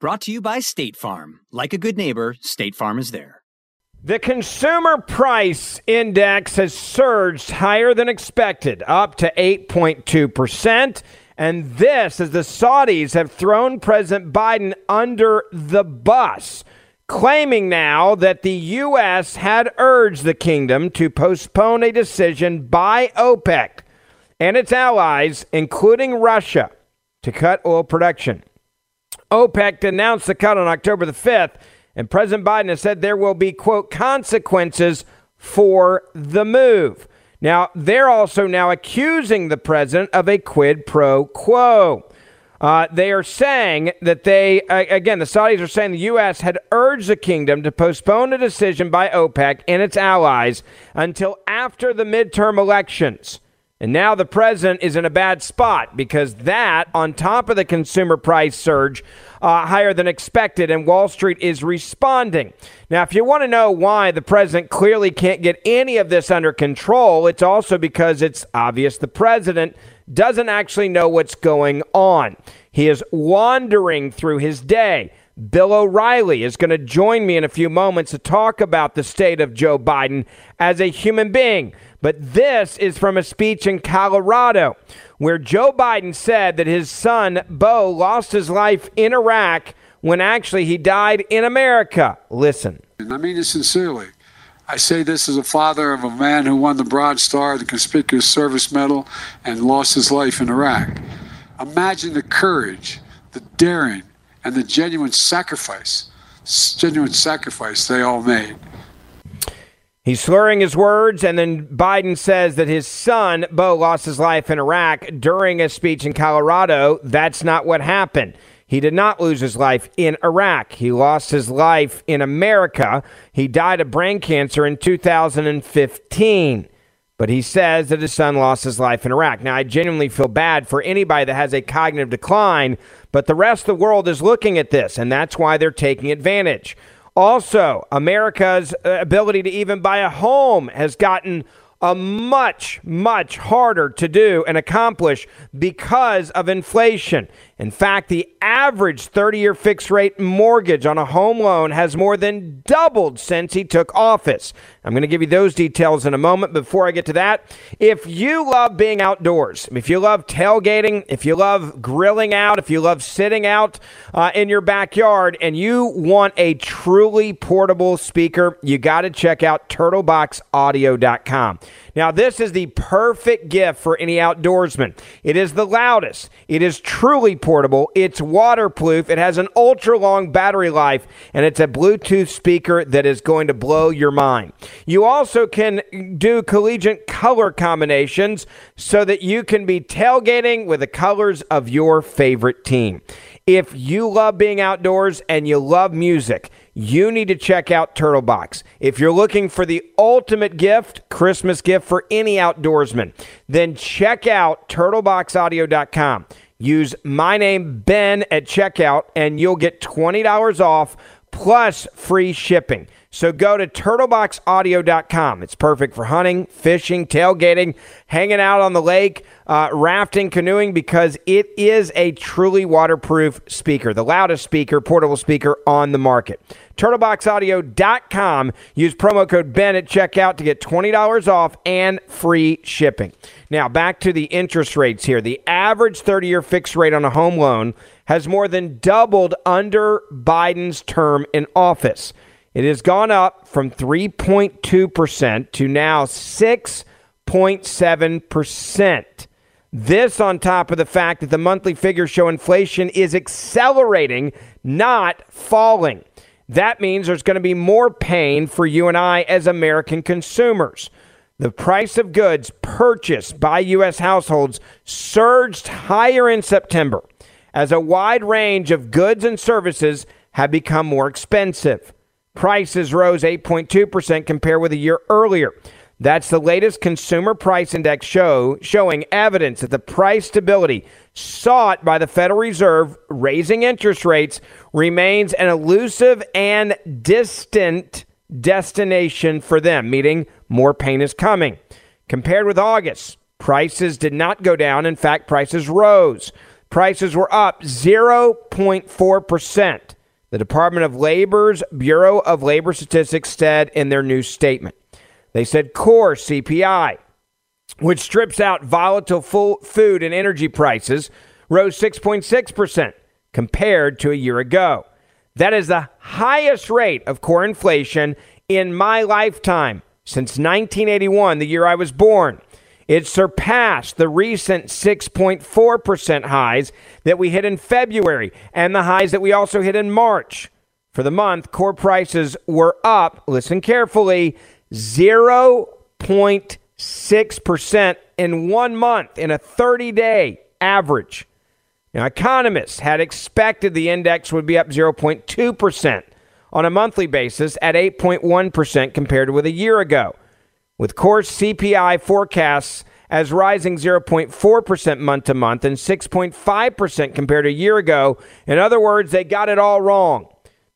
Brought to you by State Farm. Like a good neighbor, State Farm is there. The Consumer Price Index has surged higher than expected, up to 8.2%. And this as the Saudis have thrown President Biden under the bus, claiming now that the U.S. had urged the kingdom to postpone a decision by OPEC and its allies, including Russia, to cut oil production. OPEC announced the cut on October the 5th, and President Biden has said there will be, quote, consequences for the move. Now, they're also now accusing the president of a quid pro quo. They are saying that the Saudis are saying the U.S. had urged the kingdom to postpone a decision by OPEC and its allies until after the midterm elections. And now the president is in a bad spot because that, on top of the consumer price surge, higher than expected, and Wall Street is responding. Now, if you want to know why the president clearly can't get any of this under control, it's also because it's obvious the president doesn't actually know what's going on. He is wandering through his day. Bill O'Reilly is going to join me in a few moments to talk about the state of Joe Biden as a human being. But this is from a speech in Colorado where Joe Biden said that his son, Beau, lost his life in Iraq when actually he died in America. Listen. And I mean it sincerely. I say this as a father of a man who won the Bronze Star, the Conspicuous Service Medal, and lost his life in Iraq. Imagine the courage, the daring, and the genuine sacrifice they all made. He's slurring his words, and then Biden says that his son, Beau, lost his life in Iraq during a speech in Colorado. That's not what happened. He did not lose his life in Iraq. He lost his life in America. He died of brain cancer in 2015. But he says that his son lost his life in Iraq. Now, I genuinely feel bad for anybody that has a cognitive decline, but the rest of the world is looking at this, and that's why they're taking advantage. Also, America's ability to even buy a home has gotten much, much harder to do and accomplish because of inflation. In fact, the average 30-year fixed rate mortgage on a home loan has more than doubled since he took office. I'm going to give you those details in a moment. Before I get to that, if you love being outdoors, if you love tailgating, if you love grilling out, if you love sitting out in your backyard and you want a truly portable speaker, you got to check out TurtleBoxAudio.com. Now, this is the perfect gift for any outdoorsman. It is the loudest. It is truly portable. It's waterproof. It has an ultra-long battery life, and it's a Bluetooth speaker that is going to blow your mind. You also can do collegiate color combinations so that you can be tailgating with the colors of your favorite team. If you love being outdoors and you love music, you need to check out TurtleBox. If you're looking for the ultimate gift, Christmas gift for any outdoorsman, then check out TurtleBoxAudio.com. Use my name, Ben, at checkout, and you'll get $20 off plus free shipping. So go to TurtleBoxAudio.com. It's perfect for hunting, fishing, tailgating, hanging out on the lake, rafting, canoeing, because it is a truly waterproof speaker, the loudest speaker, portable speaker on the market. TurtleBoxAudio.com. Use promo code BEN at checkout to get $20 off and free shipping. Now, back to the interest rates here. The average 30-year fixed rate on a home loan has more than doubled under Biden's term in office. It has gone up from 3.2% to now 6.7%. This on top of the fact that the monthly figures show inflation is accelerating, not falling. That means there's going to be more pain for you and I as American consumers. The price of goods purchased by U.S. households surged higher in September as a wide range of goods and services have become more expensive. Prices rose 8.2% compared with a year earlier. That's the latest Consumer Price Index showing evidence that the price stability sought by the Federal Reserve raising interest rates remains an elusive and distant destination for them, meaning more pain is coming. Compared with August, prices did not go down. In fact, prices rose. Prices were up 0.4%. The Department of Labor's Bureau of Labor Statistics said in their new statement. They said core CPI, which strips out volatile food and energy prices, rose 6.6% compared to a year ago. That is the highest rate of core inflation in my lifetime since 1981, the year I was born. It surpassed the recent 6.4% highs that we hit in February and the highs that we also hit in March. For the month, core prices were up, listen carefully, 0.6% in 1 month in a 30-day average. Now, economists had expected the index would be up 0.2% on a monthly basis at 8.1% compared with a year ago, with core CPI forecasts as rising 0.4% month-to-month and 6.5% compared to a year ago. In other words, they got it all wrong.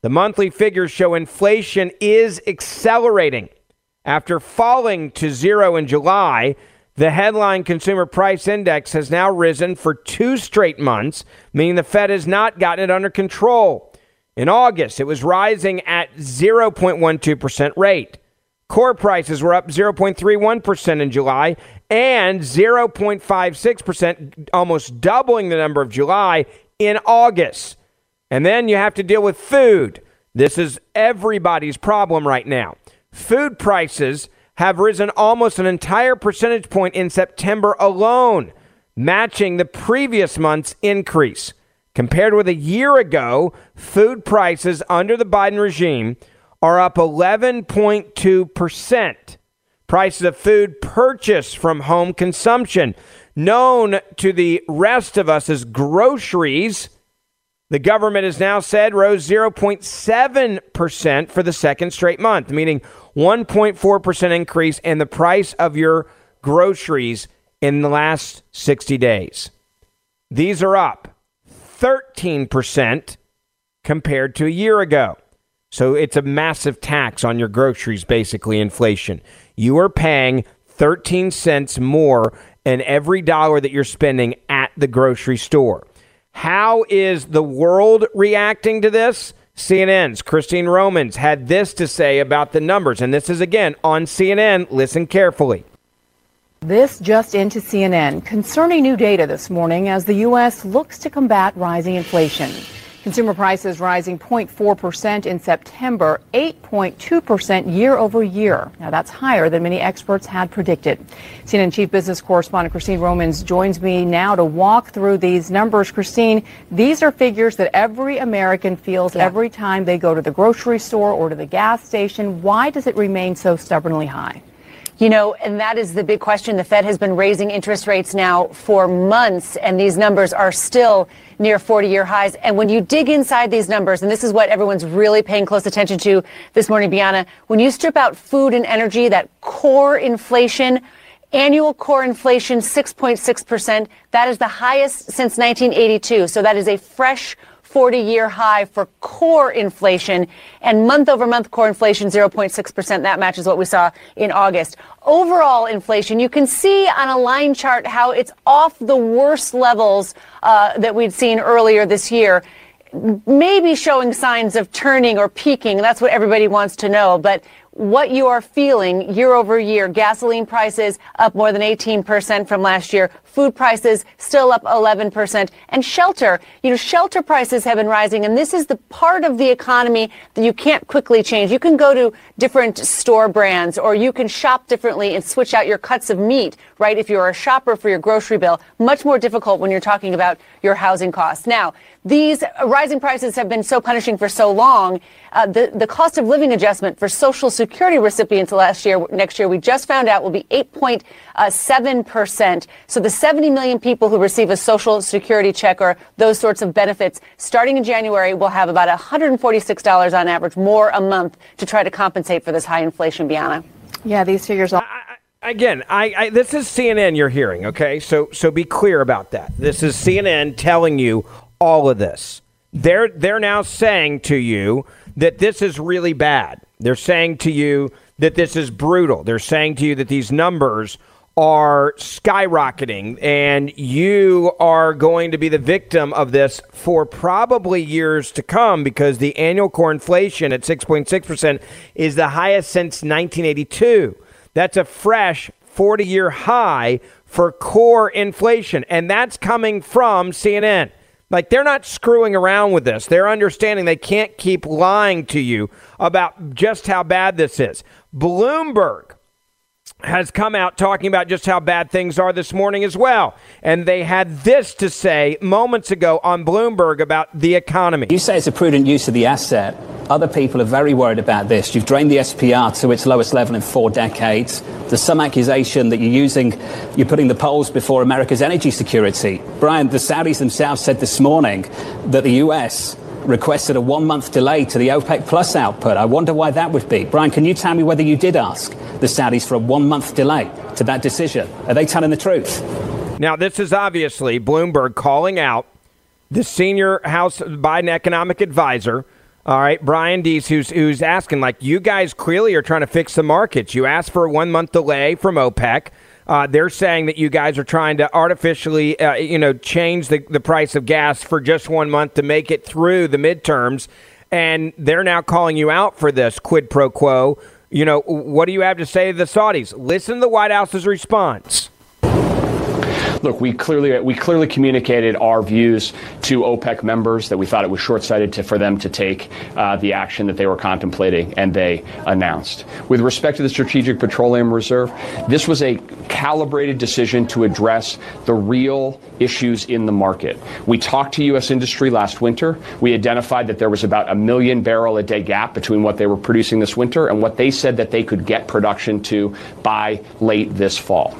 The monthly figures show inflation is accelerating. After falling to zero in July, the headline Consumer Price Index has now risen for 2 straight months, meaning the Fed has not gotten it under control. In August, it was rising at 0.12% rate. Core prices were up 0.31% in July and 0.56%, almost doubling the number of July in August. And then you have to deal with food. This is everybody's problem right now. Food prices have risen almost an entire percentage point in September alone, matching the previous month's increase. Compared with a year ago, food prices under the Biden regime are up 11.2%. Prices of food purchased from home consumption, known to the rest of us as groceries, the government has now said rose 0.7% for the second straight month, meaning 1.4% increase in the price of your groceries in the last 60 days. These are up 13% compared to a year ago. So it's a massive tax on your groceries, basically inflation. You are paying 13 cents more in every dollar that you're spending at the grocery store. How is the world reacting to this? CNN's Christine Romans had this to say about the numbers, and this is again on CNN. Listen carefully. This just into CNN. Concerning new data this morning as the U.S. looks to combat rising inflation. Consumer prices rising 0.4% in September, 8.2% year over year. Now, that's higher than many experts had predicted. CNN Chief Business Correspondent Christine Romans joins me now to walk through these numbers. Christine, these are figures that every American feels every time they go to the grocery store or to the gas station. Why does it remain so stubbornly high? You know, and that is the big question. The Fed has been raising interest rates now for months, and these numbers are still near 40-year highs. And when you dig inside these numbers, and this is what everyone's really paying close attention to this morning, Bianna, when you strip out food and energy, that core inflation, annual core inflation, 6.6%, that is the highest since 1982. So that is a fresh 40-year high for core inflation, and month-over-month core inflation 0.6%. That matches what we saw in August. Overall inflation, you can see on a line chart how it's off the worst levels that we'd seen earlier this year, maybe showing signs of turning or peaking. That's what everybody wants to know. But what you are feeling year over year, gasoline prices up more than 18% from last year, food prices still up 11%, and shelter, you know, shelter prices have been rising, and this is the part of the economy that you can't quickly change. You can go to different store brands, or you can shop differently and switch out your cuts of meat, right, if you're a shopper for your grocery bill. Much more difficult when you're talking about your housing costs. Now, these rising prices have been so punishing for so long. The cost of living adjustment for Social Security recipients next year, we just found out, will be 8.7%. So the 70 million people who receive a Social Security check or those sorts of benefits, starting in January, will have about $146 on average more a month to try to compensate for this high inflation, Bianna. Yeah, these figures are... Again, this is CNN you're hearing, okay? So be clear about that. This is CNN telling you all of this. They're now saying to you that this is really bad. They're saying to you that this is brutal. They're saying to you that these numbers are skyrocketing and you are going to be the victim of this for probably years to come, because the annual core inflation at 6.6% is the highest since 1982. That's a fresh 40-year high for core inflation, and that's coming from CNN. Like, they're not screwing around with this. They're understanding they can't keep lying to you about just how bad this is. Bloomberg has come out talking about just how bad things are this morning as well. And they had this to say moments ago on Bloomberg about the economy. You say it's a prudent use of the asset. Other people are very worried about this. You've drained the SPR to its lowest level in 4 decades. There's some accusation that you're putting the polls before America's energy security. Brian, the Saudis themselves said this morning that the U.S. requested a 1-month delay to the OPEC Plus output. I wonder why that would be. Brian, can you tell me whether you did ask the Saudis for a 1-month delay to that decision? Are they telling the truth? Now, this is obviously Bloomberg calling out the senior House Biden economic advisor, all right, Brian Deese, who's asking, like, you guys clearly are trying to fix the markets. You asked for a 1-month delay from OPEC. They're saying that you guys are trying to artificially, change the price of gas for just 1 month to make it through the midterms. And they're now calling you out for this quid pro quo. You know, what do you have to say to the Saudis? Listen to the White House's response. Look, we clearly communicated our views to OPEC members that we thought it was short-sighted for them to take the action that they were contemplating, and they announced. With respect to the Strategic Petroleum Reserve, this was a calibrated decision to address the real issues in the market. We talked to U.S. industry last winter. We identified that there was about 1 million barrel a day gap between what they were producing this winter and what they said that they could get production to by late this fall.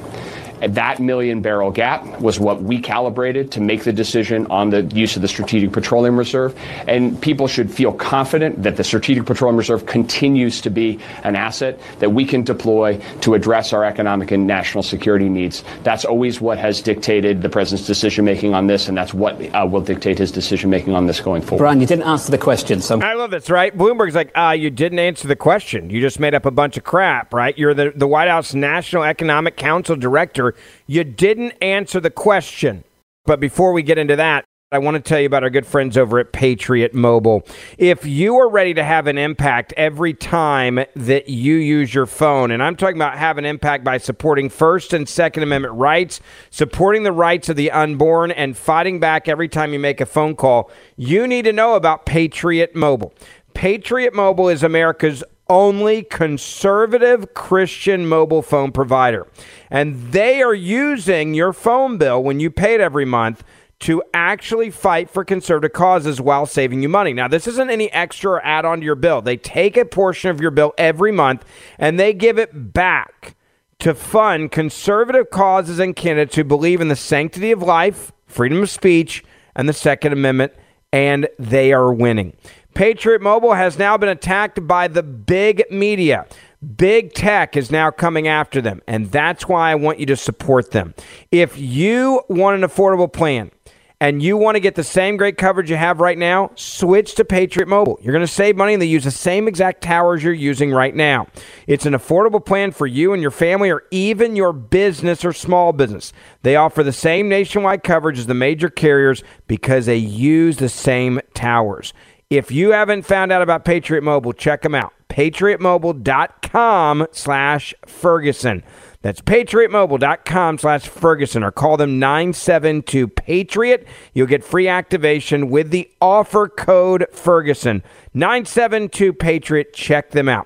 That 1 million barrel gap was what we calibrated to make the decision on the use of the Strategic Petroleum Reserve. And people should feel confident that the Strategic Petroleum Reserve continues to be an asset that we can deploy to address our economic and national security needs. That's always what has dictated the president's decision-making on this, and that's what will dictate his decision-making on this going forward. Brian, you didn't answer the question. So I love this, right? Bloomberg's like, you didn't answer the question. You just made up a bunch of crap, right? You're the White House National Economic Council Director. You didn't answer the question. But before we get into that, I want to tell you about our good friends over at Patriot Mobile. If you are ready to have an impact every time that you use your phone, and I'm talking about have an impact by supporting First and Second Amendment rights, supporting the rights of the unborn, and fighting back every time you make a phone call, you need to know about Patriot Mobile. Patriot Mobile is America's only conservative Christian mobile phone provider. And they are using your phone bill when you pay it every month to actually fight for conservative causes while saving you money. Now, this isn't any extra or add-on to your bill. They take a portion of your bill every month and they give it back to fund conservative causes and candidates who believe in the sanctity of life, freedom of speech, and the Second Amendment, and they are winning. Patriot Mobile has now been attacked by the big media. Big tech is now coming after them, and that's why I want you to support them. If you want an affordable plan and you want to get the same great coverage you have right now, switch to Patriot Mobile. You're going to save money, and they use the same exact towers you're using right now. It's an affordable plan for you and your family or even your business or small business. They offer the same nationwide coverage as the major carriers because they use the same towers. If you haven't found out about Patriot Mobile, check them out. PatriotMobile.com/Ferguson. That's PatriotMobile.com/Ferguson, or call them 972-PATRIOT. You'll get free activation with the offer code Ferguson. 972-PATRIOT. Check them out.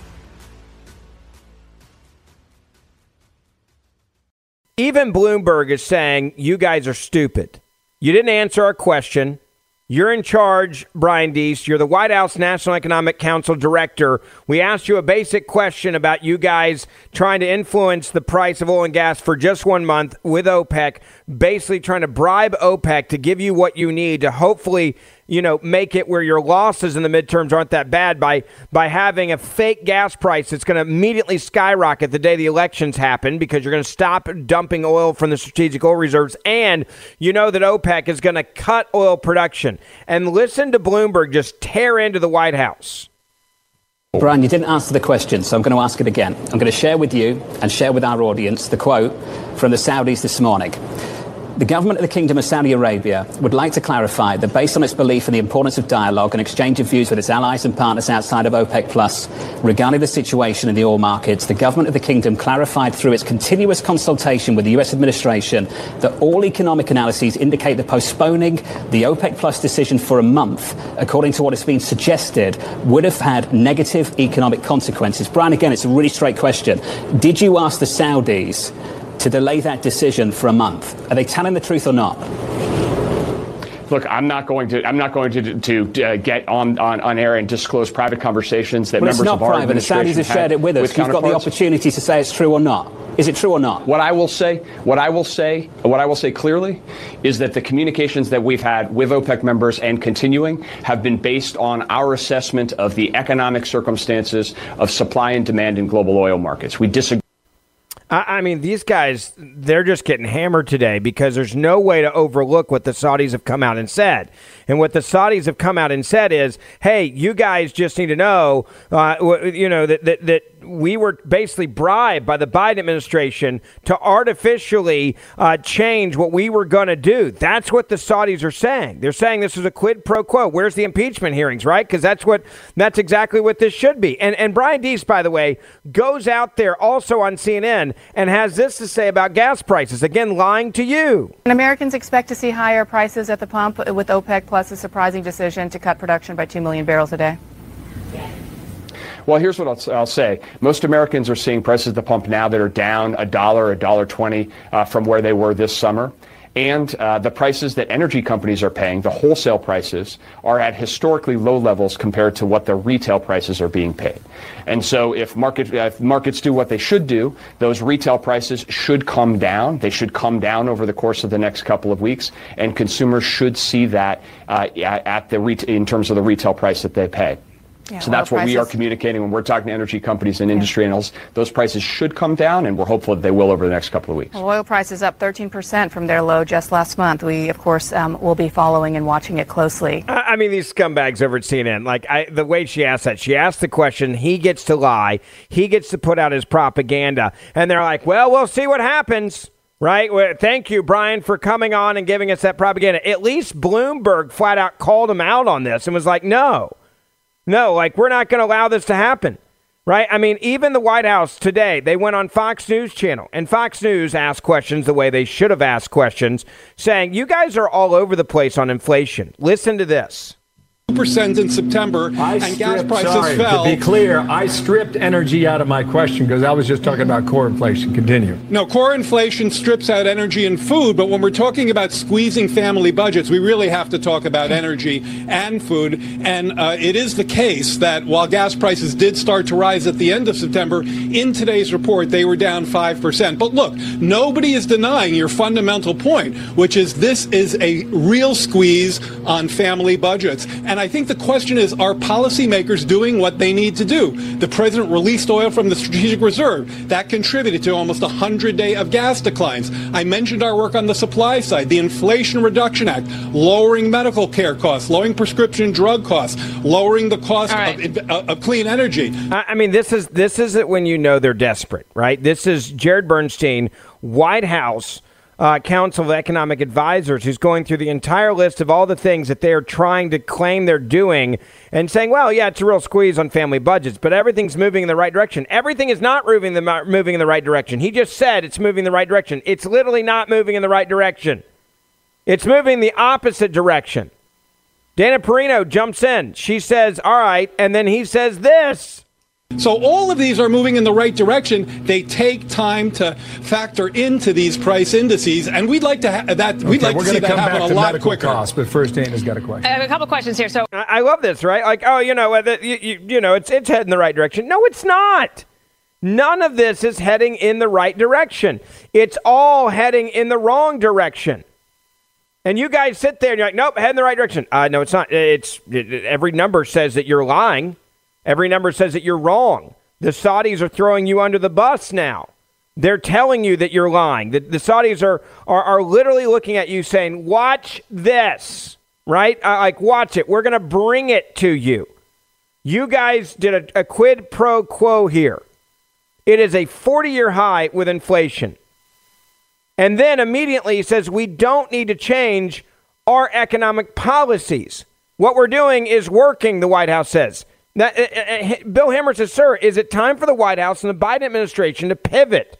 Even Bloomberg is saying, you guys are stupid. You didn't answer our question. You're in charge, Brian Deese. You're the White House National Economic Council Director. We asked you a basic question about you guys trying to influence the price of oil and gas for just 1 month with OPEC, basically trying to bribe OPEC to give you what you need to hopefully, you know, make it where your losses in the midterms aren't that bad by having a fake gas price that's going to immediately skyrocket the day the elections happen because you're going to stop dumping oil from the strategic oil reserves, and you know that OPEC is going to cut oil production. And listen to Bloomberg just tear into the White House. Brian, you didn't answer the question, so I'm going to ask it again. I'm going to share with you and share with our audience the quote from the Saudis this morning. The government of the Kingdom of Saudi Arabia would like to clarify that based on its belief in the importance of dialogue and exchange of views with its allies and partners outside of OPEC Plus regarding the situation in the oil markets, the government of the Kingdom clarified through its continuous consultation with the US administration that all economic analyses indicate that postponing the OPEC Plus decision for a month, according to what has been suggested, would have had negative economic consequences. Brian, again, it's a really straight question. Did you ask the Saudis to delay that decision for a month? Are they telling the truth or not? Look, I'm not going to get on air and disclose private conversations that members of our administration had. It's not private. The Saudis have shared it with us. You've got the opportunity to say it's true or not. Is it true or not? What I will say clearly is that the communications that we've had with OPEC members and continuing have been based on our assessment of the economic circumstances of supply and demand in global oil markets. We disagree. I mean, these guys, they're just getting hammered today because there's no way to overlook what the Saudis have come out and said. And what the Saudis have come out and said is, hey, you guys just need to know, that we were basically bribed by the Biden administration to artificially change what we were going to do. That's what the Saudis are saying. They're saying this is a quid pro quo. Where's the impeachment hearings, right? Because that's exactly what this should be. And Brian Deese, by the way, goes out there also on CNN and has this to say about gas prices. Again, lying to you. And Americans expect to see higher prices at the pump with OPEC Plus' surprising decision to cut production by 2 million barrels a day. Well, here's what I'll say. Most Americans are seeing prices at the pump now that are down $1, $1.20 from where they were this summer. And the prices that energy companies are paying, the wholesale prices, are at historically low levels compared to what the retail prices are being paid. And so if markets do what they should do, those retail prices should come down. They should come down over the course of the next couple of weeks, and consumers should see that in terms of the retail price that they pay. Yeah, so that's what we are communicating when we're talking to energy companies and industry analysts. Those prices should come down, and we're hopeful that they will over the next couple of weeks. Well, oil prices up 13% from their low just last month. We, of course, will be following and watching it closely. I mean, these scumbags over at CNN, the way she asked the question, he gets to lie. He gets to put out his propaganda. And they're like, well, we'll see what happens. Right. Well, thank you, Brian, for coming on and giving us that propaganda. At least Bloomberg flat out called him out on this and was like, no, we're not going to allow this to happen, right? I mean, even the White House today, they went on Fox News Channel, and Fox News asked questions the way they should have asked questions, saying, you guys are all over the place on inflation. Listen to this. 2% in September, and gas prices fell. To be clear, I stripped energy out of my question because I was just talking about core inflation. Continue. No, core inflation strips out energy and food, but when we're talking about squeezing family budgets, we really have to talk about energy and food. And it is the case that while gas prices did start to rise at the end of September, in today's report, they were down 5%. But look, nobody is denying your fundamental point, which is this is a real squeeze on family budgets. And I think the question is, are policymakers doing what they need to do? The president released oil from the Strategic Reserve. That contributed to almost 100 days of gas declines. I mentioned our work on the supply side, the Inflation Reduction Act, lowering medical care costs, lowering prescription drug costs, lowering the cost of clean energy. I mean, this is it when you know they're desperate, right? This is Jared Bernstein, White House Council of Economic Advisors, who's going through the entire list of all the things that they're trying to claim they're doing and saying, well, yeah, it's a real squeeze on family budgets, but everything's moving in the right direction. Everything is not moving in the right direction. He just said it's moving in the right direction. It's literally not moving in the right direction. It's moving the opposite direction. Dana Perino jumps in. She says, all right, and then he says this. So all of these are moving in the right direction. They take time to factor into these price indices, and we'd like to see that happen a lot quicker. Costs, but first, Dana's got a question. I have a couple questions here. So I love this, right? It's heading the right direction. No, it's not. None of this is heading in the right direction. It's all heading in the wrong direction. And you guys sit there and you're like, nope, heading the right direction. No, it's not. Every number says that you're lying. Every number says that you're wrong. The Saudis are throwing you under the bus now. They're telling you that you're lying. The Saudis are literally looking at you saying, watch this, right? Watch it. We're going to bring it to you. You guys did a quid pro quo here. It is a 40-year high with inflation. And then immediately he says, we don't need to change our economic policies. What we're doing is working, the White House says. Now, Bill Hammer says, sir, is it time for the White House and the Biden administration to pivot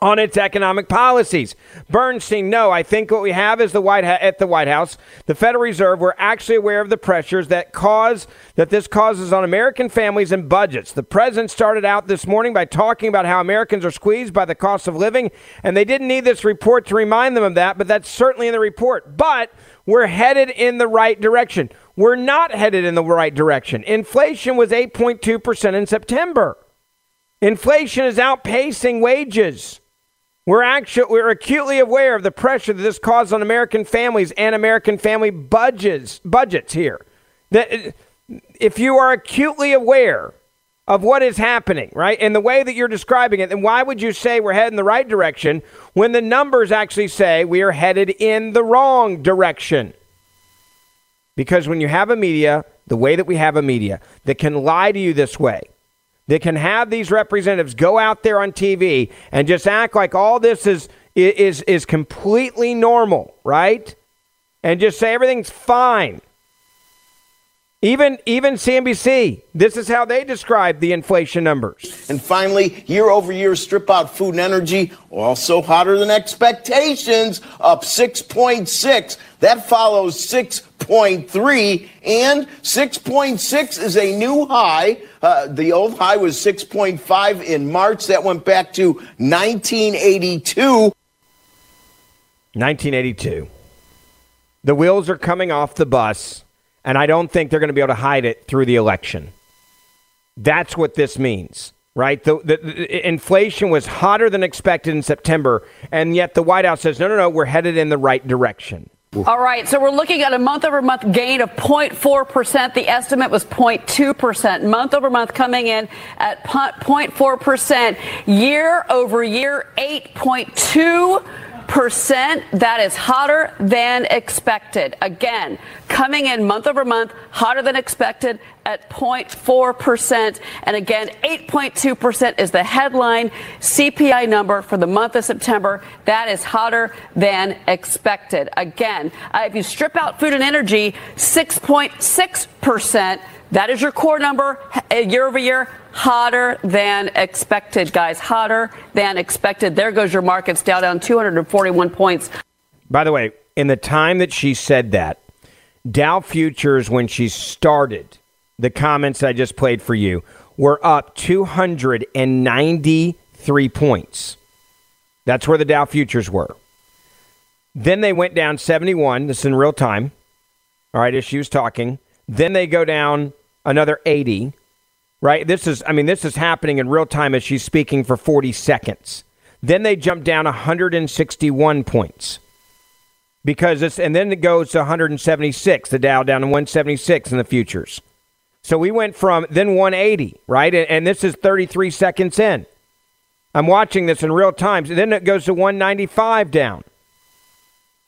on its economic policies? Bernstein, no, I think what we have is at the White House, the Federal Reserve, we're actually aware of the pressures that this causes on American families and budgets. The president started out this morning by talking about how Americans are squeezed by the cost of living, and they didn't need this report to remind them of that, but that's certainly in the report. But We're headed in the right direction. We're not headed in the right direction. Inflation was 8.2% in September. Inflation is outpacing wages. We're acutely aware of the pressure that this causes on American families and American family budgets here. That if you are acutely aware of what is happening, right, and the way that you're describing it, then why would you say we're heading the right direction when the numbers actually say we are headed in the wrong direction? Because when you have a media, the way that we have a media, that can lie to you this way, that can have these representatives go out there on TV and just act like all this is completely normal, right? And just say everything's fine. Even CNBC, this is how they describe the inflation numbers. And finally, year over year, strip out food and energy, also hotter than expectations, up 6.6. That follows 6.3, and 6.6 is a new high. The old high was 6.5 in March. That went back to 1982. 1982. The wheels are coming off the bus. And I don't think they're going to be able to hide it through the election. That's what this means, right? The inflation was hotter than expected in September, and yet the White House says, no, we're headed in the right direction. All right, so we're looking at a month-over-month gain of 0.4%. The estimate was 0.2%. Month-over-month coming in at 0.4%. Year-over-year, 8.2%. That is hotter than expected. Again, coming in month over month, hotter than expected at 0.4%. And again, 8.2% is the headline CPI number for the month of September. That is hotter than expected. Again, if you strip out food and energy, 6.6%. That is your core number year over year. Hotter than expected, guys. Hotter than expected. There goes your markets down 241 points. By the way, in the time that she said that, Dow futures, when she started the comments I just played for you, were up 293 points. That's where the Dow futures were. Then they went down 71. This is in real time. All right, as she was talking. Then they go down another 80. Right? This is happening in real time as she's speaking for 40 seconds. Then they jump down 161 points. And then it goes to 176, the Dow down to 176 in the futures. So we went from then 180, right? And this is 33 seconds in. I'm watching this in real time. So then it goes to 195 down,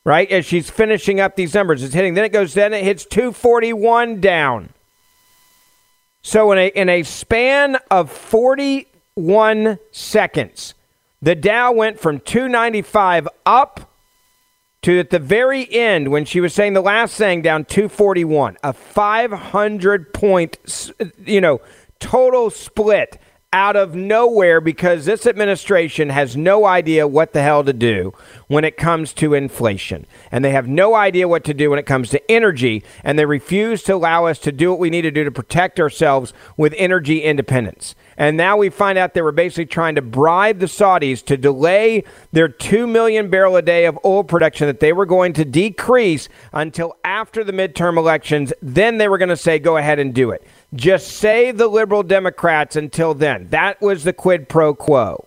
right? As she's finishing up these numbers, it's hitting. Then it hits 241 down. So in a span of 41 seconds, the Dow went from 295 up to, at the very end, when she was saying the last thing, down 241, a 500-point, total split out of nowhere, because this administration has no idea what the hell to do when it comes to inflation. And they have no idea what to do when it comes to energy. And they refuse to allow us to do what we need to do to protect ourselves with energy independence. And now we find out they were basically trying to bribe the Saudis to delay their 2 million barrel a day of oil production that they were going to decrease until after the midterm elections. Then they were going to say, go ahead and do it. Just save the liberal Democrats until then. That was the quid pro quo.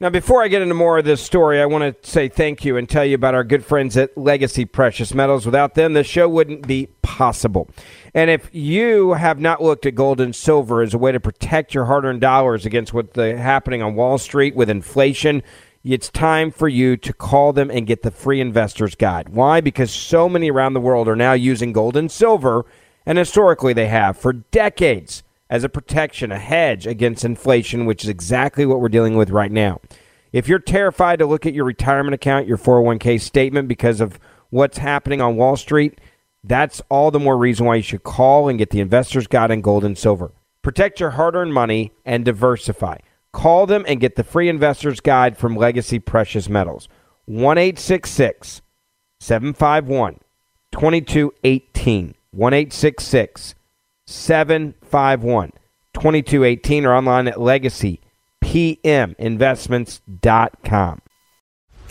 Now, before I get into more of this story, I want to say thank you and tell you about our good friends at Legacy Precious Metals. Without them, the show wouldn't be possible. And if you have not looked at gold and silver as a way to protect your hard-earned dollars against what's happening on Wall Street with inflation, it's time for you to call them and get the free investor's guide. Why? Because so many around the world are now using gold and silver, and historically they have for decades, as a protection, a hedge against inflation, which is exactly what we're dealing with right now. If you're terrified to look at your retirement account, your 401k statement, because of what's happening on Wall Street, that's all the more reason why you should call and get the investor's guide on gold and silver. Protect your hard-earned money and diversify. Call them and get the free investor's guide from Legacy Precious Metals. 1-866-751-2218. 1-866-751-2218 or online at LegacyPMInvestments.com.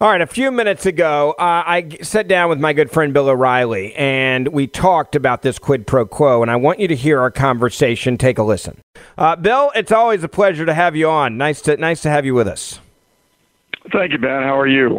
All right, a few minutes ago, I sat down with my good friend Bill O'Reilly, and we talked about this quid pro quo, and I want you to hear our conversation. Take a listen. Bill, it's always a pleasure to have you on. Nice to have you with us. Thank you, Ben. How are you?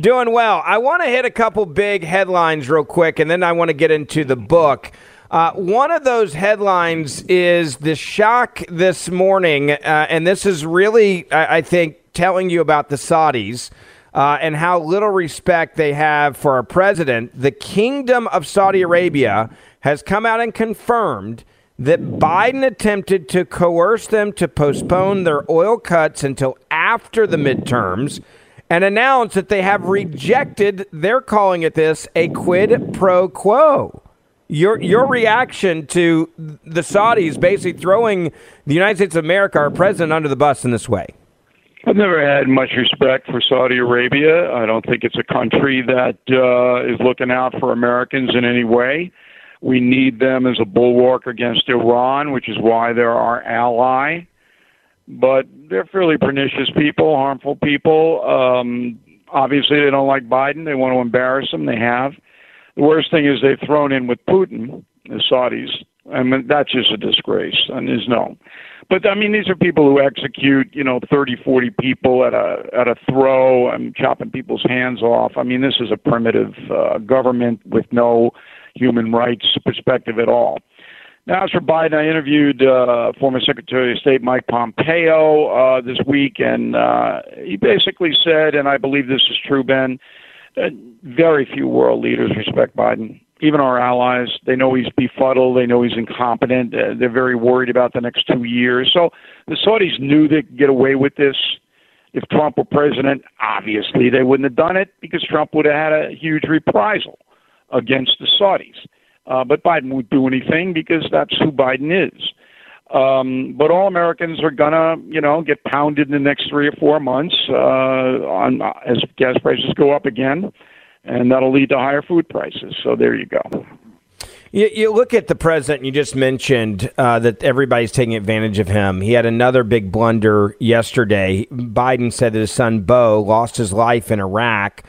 Doing well. I want to hit a couple big headlines real quick, and then I want to get into the book. One of those headlines is the shock this morning, and this is really, I think, telling you about the Saudis. And how little respect they have for our president. The Kingdom of Saudi Arabia has come out and confirmed that Biden attempted to coerce them to postpone their oil cuts until after the midterms and announced that they have rejected, they're calling it this, a quid pro quo. Your reaction to the Saudis basically throwing the United States of America, our president, under the bus in this way? I've never had much respect for Saudi Arabia. I don't think it's a country that is looking out for Americans in any way. We need them as a bulwark against Iran, which is why they're our ally. But they're fairly pernicious people, harmful people. Obviously, they don't like Biden. They want to embarrass him. They have. The worst thing is they've thrown in with Putin, the Saudis. I mean, that's just a disgrace. And there's no. But, I mean, these are people who execute, 30, 40 people at a throw and chopping people's hands off. I mean, this is a primitive government with no human rights perspective at all. Now, as for Biden, I interviewed former Secretary of State Mike Pompeo this week, and he basically said, and I believe this is true, Ben, that very few world leaders respect Biden. Even our allies, they know he's befuddled. They know he's incompetent. They're very worried about the next 2 years. So the Saudis knew they could get away with this. If Trump were president, obviously they wouldn't have done it because Trump would have had a huge reprisal against the Saudis. But Biden wouldn't do anything because that's who Biden is. But all Americans are going to, get pounded in the next 3 or 4 months as gas prices go up again. And that'll lead to higher food prices. So there you go. You look at the president, you just mentioned that everybody's taking advantage of him. He had another big blunder yesterday. Biden said that his son, Beau, lost his life in Iraq.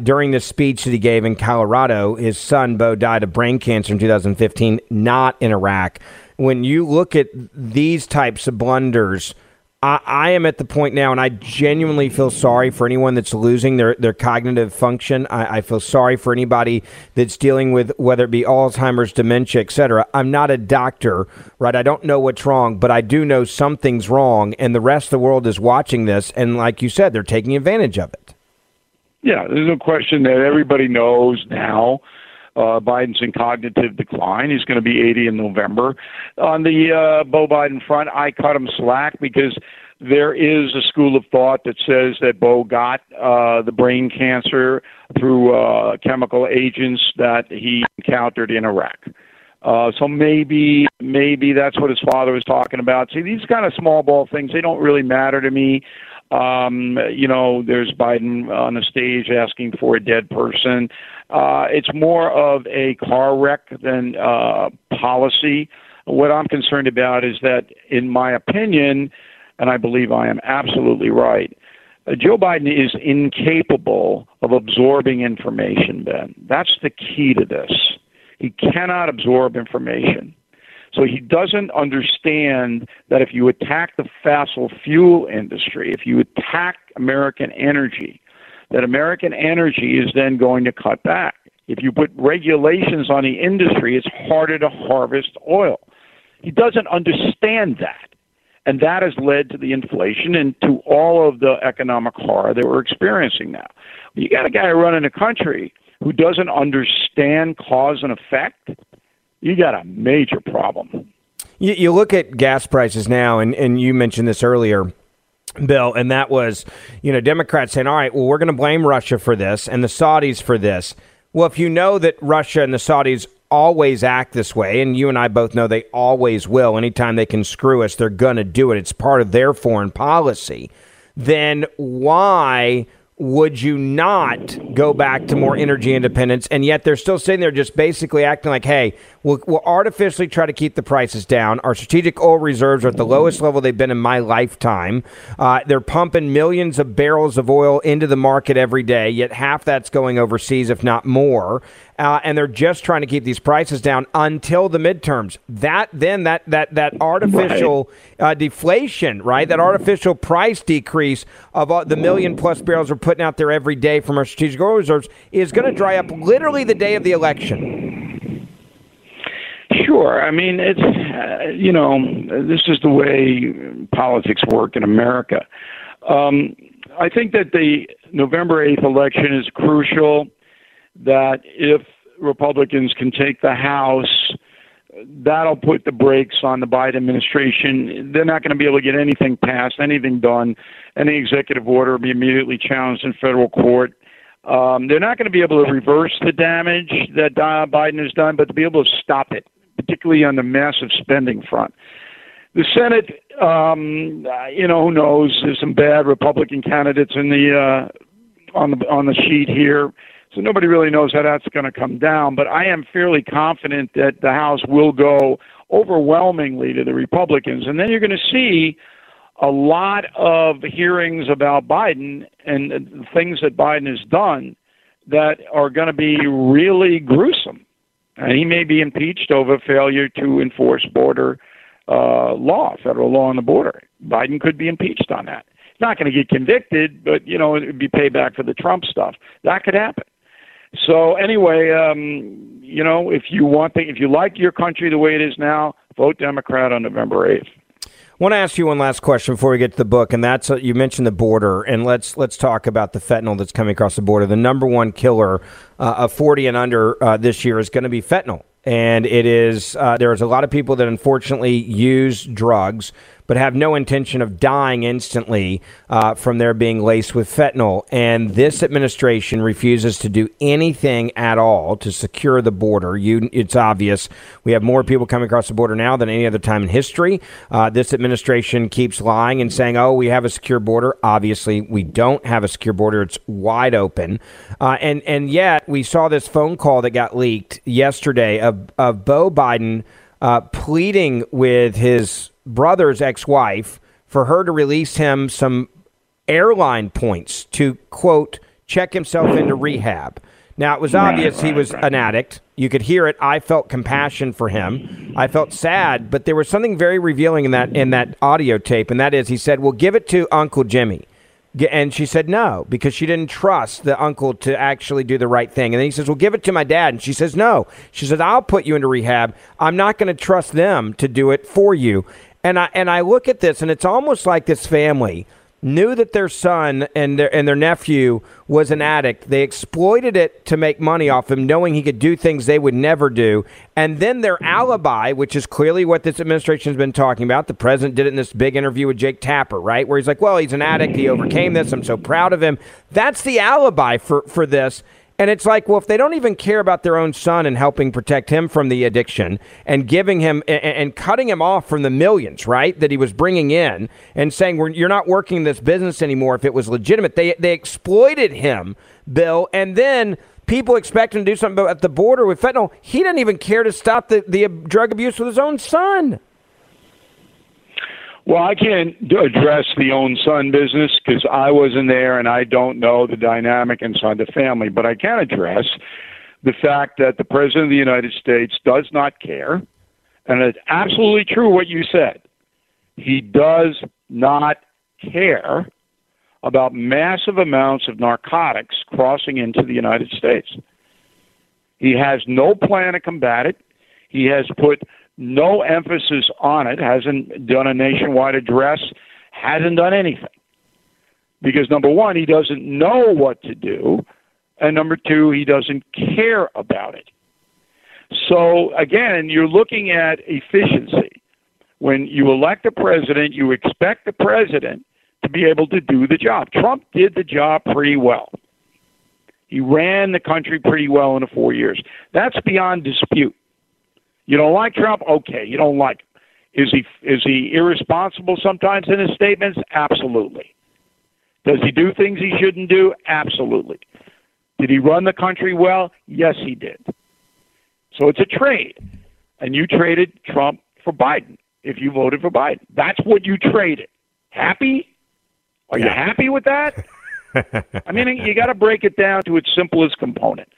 During the speech that he gave in Colorado, his son, Beau, died of brain cancer in 2015, not in Iraq. When you look at these types of blunders, I am at the point now, and I genuinely feel sorry for anyone that's losing their cognitive function. I feel sorry for anybody that's dealing with whether it be Alzheimer's, dementia, et cetera. I'm not a doctor, right? I don't know what's wrong, but I do know something's wrong, and the rest of the world is watching this, and like you said, they're taking advantage of it. Yeah, there's no question that everybody knows now. Biden's in cognitive decline. He's going to be 80 in November. On the Beau Biden front, I cut him slack because there is a school of thought that says that Beau got the brain cancer through chemical agents that he encountered in Iraq. So maybe that's what his father was talking about. See, these kind of small ball things, they don't really matter to me. There's Biden on the stage asking for a dead person. It's more of a car wreck than policy. What I'm concerned about is that, in my opinion, and I believe I am absolutely right, Joe Biden is incapable of absorbing information, Ben. That's the key to this. He cannot absorb information. So he doesn't understand that if you attack the fossil fuel industry, if you attack American energy, that American energy is then going to cut back. If you put regulations on the industry, it's harder to harvest oil. He doesn't understand that. And that has led to the inflation and to all of the economic horror that we're experiencing now. You got a guy running a country who doesn't understand cause and effect, you got a major problem. You look at gas prices now, and you mentioned this earlier, Bill, and that was, you know, Democrats saying, all right, well, we're going to blame Russia for this and the Saudis for this. Well, if you know that Russia and the Saudis always act this way, and you and I both know they always will, anytime they can screw us, they're going to do it. It's part of their foreign policy. Then why would you not go back to more energy independence? And yet they're still sitting there just basically acting like, hey, we'll artificially try to keep the prices down. Our strategic oil reserves are at the lowest level they've been in my lifetime. They're pumping millions of barrels of oil into the market every day, yet half that's going overseas, if not more. And they're just trying to keep these prices down until the midterms. That artificial deflation, right? That artificial price decrease of the million plus barrels we're putting out there every day from our strategic oil reserves is going to dry up literally the day of the election. Sure. I mean, it's, you know, this is the way politics work in America. I think that the November 8th election is crucial. That if Republicans can take the House, that'll put the brakes on the Biden administration. They're not going to be able to get anything passed, anything done. Any executive order will be immediately challenged in federal court. They're not going to be able to reverse the damage that Biden has done, but to be able to stop it, particularly on the massive spending front. The Senate, you know, who knows? There's some bad Republican candidates in the on the sheet here. So nobody really knows how that's going to come down, but I am fairly confident that the House will go overwhelmingly to the Republicans. And then you're going to see a lot of hearings about Biden and things that Biden has done that are going to be really gruesome. And he may be impeached over failure to enforce border law, federal law on the border. Biden could be impeached on that. He's not going to get convicted, but, you know, it would be payback for the Trump stuff. That could happen. So anyway, you know, if you like your country the way it is now, vote Democrat on November 8th. I want to ask you one last question before we get to the book, and that's you mentioned the border, and let's talk about the fentanyl that's coming across the border. The number one killer of 40 and under this year is going to be fentanyl, and it is there's a lot of people that unfortunately use drugs but have no intention of dying instantly from their being laced with fentanyl. And this administration refuses to do anything at all to secure the border. It's obvious. We have more people coming across the border now than any other time in history. This administration keeps lying and saying, oh, we have a secure border. Obviously, we don't have a secure border. It's wide open. And yet we saw this phone call that got leaked yesterday of Beau Biden pleading with his brother's ex-wife for her to release him some airline points to, quote, check himself into rehab. Now, it was obvious he was an addict. You could hear it. I felt compassion for him. I felt sad. But there was something very revealing in that audio tape. And that is he said, well, give it to Uncle Jimmy. And she said no, because she didn't trust the uncle to actually do the right thing. And then he says, well, give it to my dad. And she says, no. She says, I'll put you into rehab. I'm not going to trust them to do it for you. And I look at this, and it's almost like this family knew that their son and their nephew was an addict. They exploited it to make money off him, knowing he could do things they would never do. And then their alibi, which is clearly what this administration has been talking about. The president did it in this big interview with Jake Tapper, right, where he's like, well, he's an addict. He overcame this. I'm so proud of him. That's the alibi for this. And it's like, well, if they don't even care about their own son and helping protect him from the addiction and giving him and cutting him off from the millions, right, that he was bringing in and saying, you're not working this business anymore if it was legitimate. They exploited him, Bill, and then people expect him to do something at the border with fentanyl. He didn't even care to stop the drug abuse with his own son. Well, I can't address the own son business because I wasn't there and I don't know the dynamic inside the family. But I can address the fact that the President of the United States does not care. And it's absolutely true what you said. He does not care about massive amounts of narcotics crossing into the United States. He has no plan to combat it. He has put no emphasis on it, hasn't done a nationwide address, hasn't done anything. Because, number one, he doesn't know what to do, and number two, he doesn't care about it. So, again, you're looking at efficiency. When you elect a president, you expect the president to be able to do the job. Trump did the job pretty well. He ran the country pretty well in the 4 years. That's beyond dispute. You don't like Trump? Okay, you don't like him. Is he irresponsible sometimes in his statements? Absolutely. Does he do things he shouldn't do? Absolutely. Did he run the country well? Yes, he did. So it's a trade. And you traded Trump for Biden if you voted for Biden. That's what you traded. Happy? Are you happy with that? I mean, you got to break it down to its simplest component.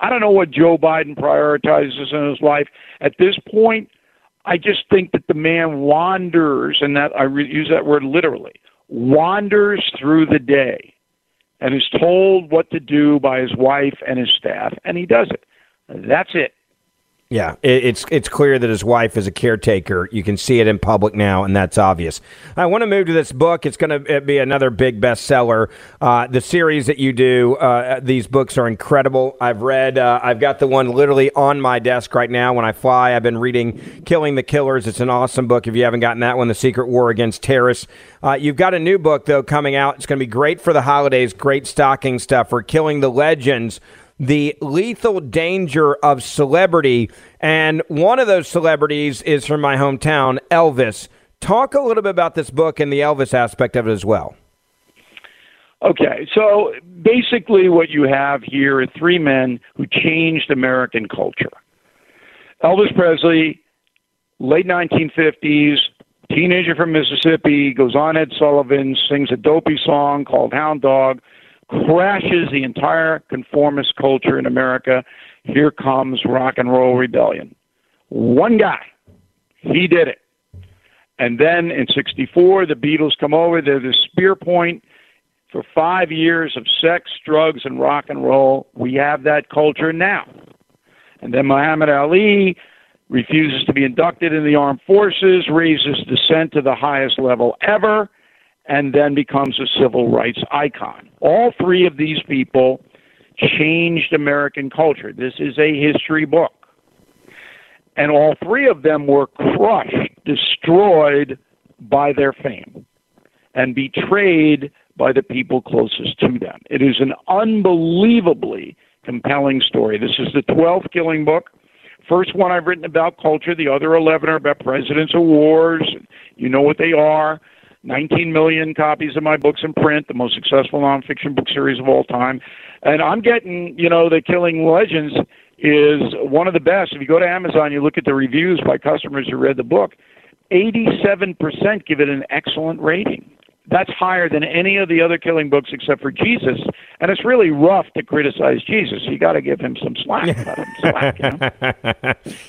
I don't know what Joe Biden prioritizes in his life. At this point, I just think that the man wanders, and that I use that word literally, wanders through the day and is told what to do by his wife and his staff, and he does it. That's it. Yeah, it's clear that his wife is a caretaker. You can see it in public now, and that's obvious. I want to move to this book. It's going to be another big bestseller. The series that you do, these books are incredible. I've read, I've got the one literally on my desk right now. When I fly, I've been reading Killing the Killers. It's an awesome book. If you haven't gotten that one, The Secret War Against Terrorists. You've got a new book, though, coming out. It's going to be great for the holidays, great stocking stuffer, Killing the Legends. The lethal danger of celebrity, and one of those celebrities is from my hometown, Elvis. Talk a little bit about this book and the Elvis aspect of it as well. Okay, so basically what you have here are three men who changed American culture. Elvis Presley, late 1950s, teenager from Mississippi, goes on Ed Sullivan, sings a dopey song called Hound Dog, crashes the entire conformist culture in America. Here comes rock and roll rebellion. One guy, he did it. And then in 1964, the Beatles come over. They're the spear point for 5 years of sex, drugs, and rock and roll. We have that culture now. And then Muhammad Ali refuses to be inducted in the armed forces, raises dissent to the highest level ever, and then becomes a civil rights icon. All three of these people changed American culture. This is a history book. And all three of them were crushed, destroyed by their fame, and betrayed by the people closest to them. It is an unbelievably compelling story. This is the 12th killing book. First one I've written about culture. The other 11 are about presidents of wars. You know what they are. 19 million copies of my books in print, the most successful nonfiction book series of all time. And I'm getting, you know, the Killing Legends is one of the best. If you go to Amazon, you look at the reviews by customers who read the book, 87% give it an excellent rating. That's higher than any of the other killing books except for Jesus. And it's really rough to criticize Jesus. You got to give him some slack.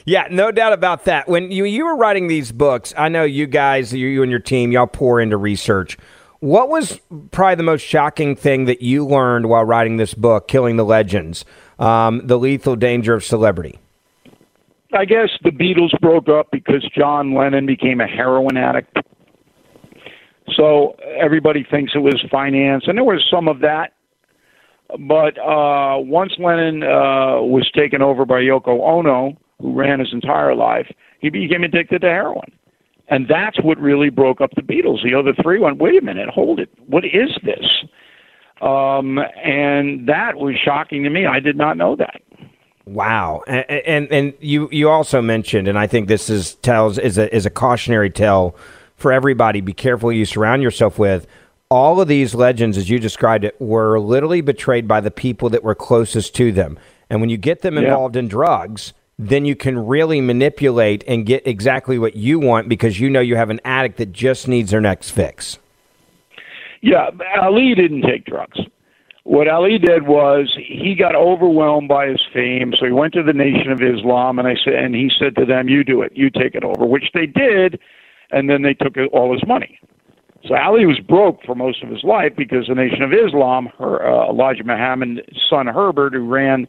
Yeah, no doubt about that. When you were writing these books, I know you guys, you and your team, y'all pour into research. What was probably the most shocking thing that you learned while writing this book, Killing the Legends, The Lethal Danger of Celebrity? I guess the Beatles broke up because John Lennon became a heroin addict. So everybody thinks it was finance, and there was some of that. But once Lennon was taken over by Yoko Ono, who ran his entire life, he became addicted to heroin. And that's what really broke up the Beatles. The other three went, wait a minute, hold it. What is this? And that was shocking to me. I did not know that. Wow. And you also mentioned, and I think this is a cautionary tale for everybody, be careful who you surround yourself with. All of these legends, as you described it, were literally betrayed by the people that were closest to them. And when you get them involved in drugs, then you can really manipulate and get exactly what you want because you know you have an addict that just needs their next fix. Yeah, Ali didn't take drugs. What Ali did was he got overwhelmed by his fame, so he went to the Nation of Islam, and he said to them, you do it, you take it over, which they did. And then they took all his money. So Ali was broke for most of his life because the Nation of Islam, her, Elijah Muhammad's son Herbert, who ran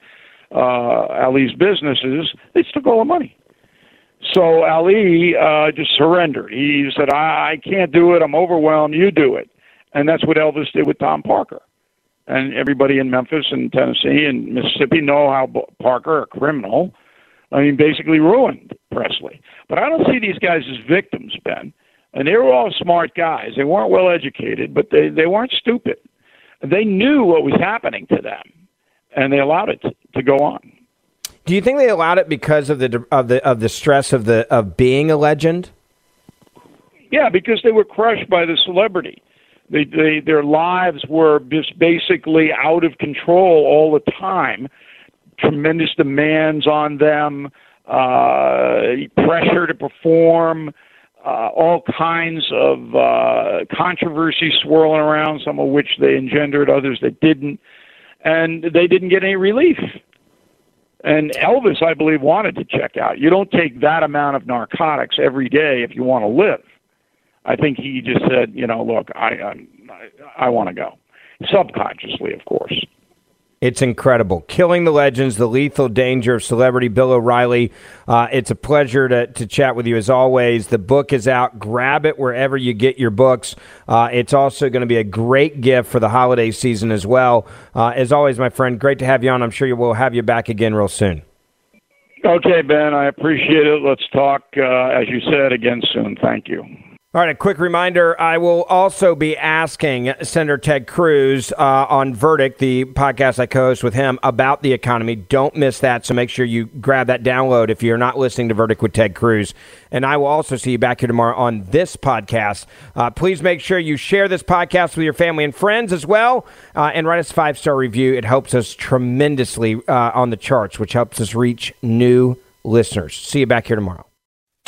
Ali's businesses, they took all the money. So Ali just surrendered. He said, I can't do it. I'm overwhelmed. You do it. And that's what Elvis did with Tom Parker. And everybody in Memphis and Tennessee and Mississippi know how Parker, a criminal, I mean, basically ruined Presley. But I don't see these guys as victims, Ben. And they were all smart guys. They weren't well educated, but they weren't stupid. They knew what was happening to them, and they allowed it to go on. Do you think they allowed it because of the stress of being a legend? Yeah, because they were crushed by the celebrity. Their lives were just basically out of control all the time. Tremendous demands on them, pressure to perform. All kinds of controversy swirling around, some of which they engendered, others that didn't. And they didn't get any relief. And Elvis, I believe, wanted to check out. You don't take that amount of narcotics every day if you want to live. I think he just said, you know, look, I want to go. Subconsciously, of course. It's incredible. Killing the Legends, The Lethal Danger of Celebrity, Bill O'Reilly. It's a pleasure to chat with you as always. The book is out. Grab it wherever you get your books. It's also going to be a great gift for the holiday season as well. As always, my friend, great to have you on. I'm sure we'll have you back again real soon. Okay, Ben, I appreciate it. Let's talk, as you said, again soon. Thank you. All right, a quick reminder, I will also be asking Senator Ted Cruz on Verdict, the podcast I co-host with him, about the economy. Don't miss that, so make sure you grab that download if you're not listening to Verdict with Ted Cruz. And I will also see you back here tomorrow on this podcast. Please make sure you share this podcast with your family and friends as well, and write us a 5-star review. It helps us tremendously on the charts, which helps us reach new listeners. See you back here tomorrow.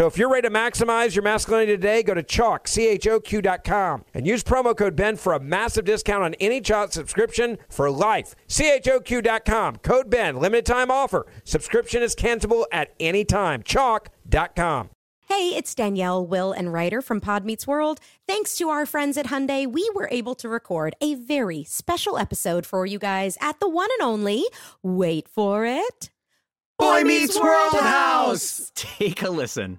So if you're ready to maximize your masculinity today, go to CHOQ, C-H-O-Q.com, and use promo code BEN for a massive discount on any CHOQ subscription for life. C-H-O-Q.com, code BEN, limited time offer. Subscription is cancelable at any time. CHOQ.com. Hey, it's Danielle, Will, and Ryder from Pod Meets World. Thanks to our friends at Hyundai, we were able to record a very special episode for you guys at the one and only, wait for it, Boy Meets World House. Take a listen.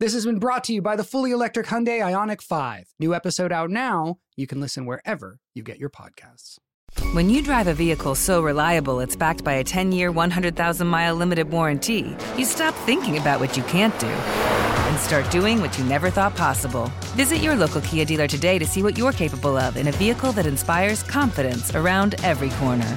This has been brought to you by the fully electric Hyundai Ioniq 5. New episode out now. You can listen wherever you get your podcasts. When you drive a vehicle so reliable it's backed by a 10-year, 100,000-mile limited warranty, you stop thinking about what you can't do and start doing what you never thought possible. Visit your local Kia dealer today to see what you're capable of in a vehicle that inspires confidence around every corner.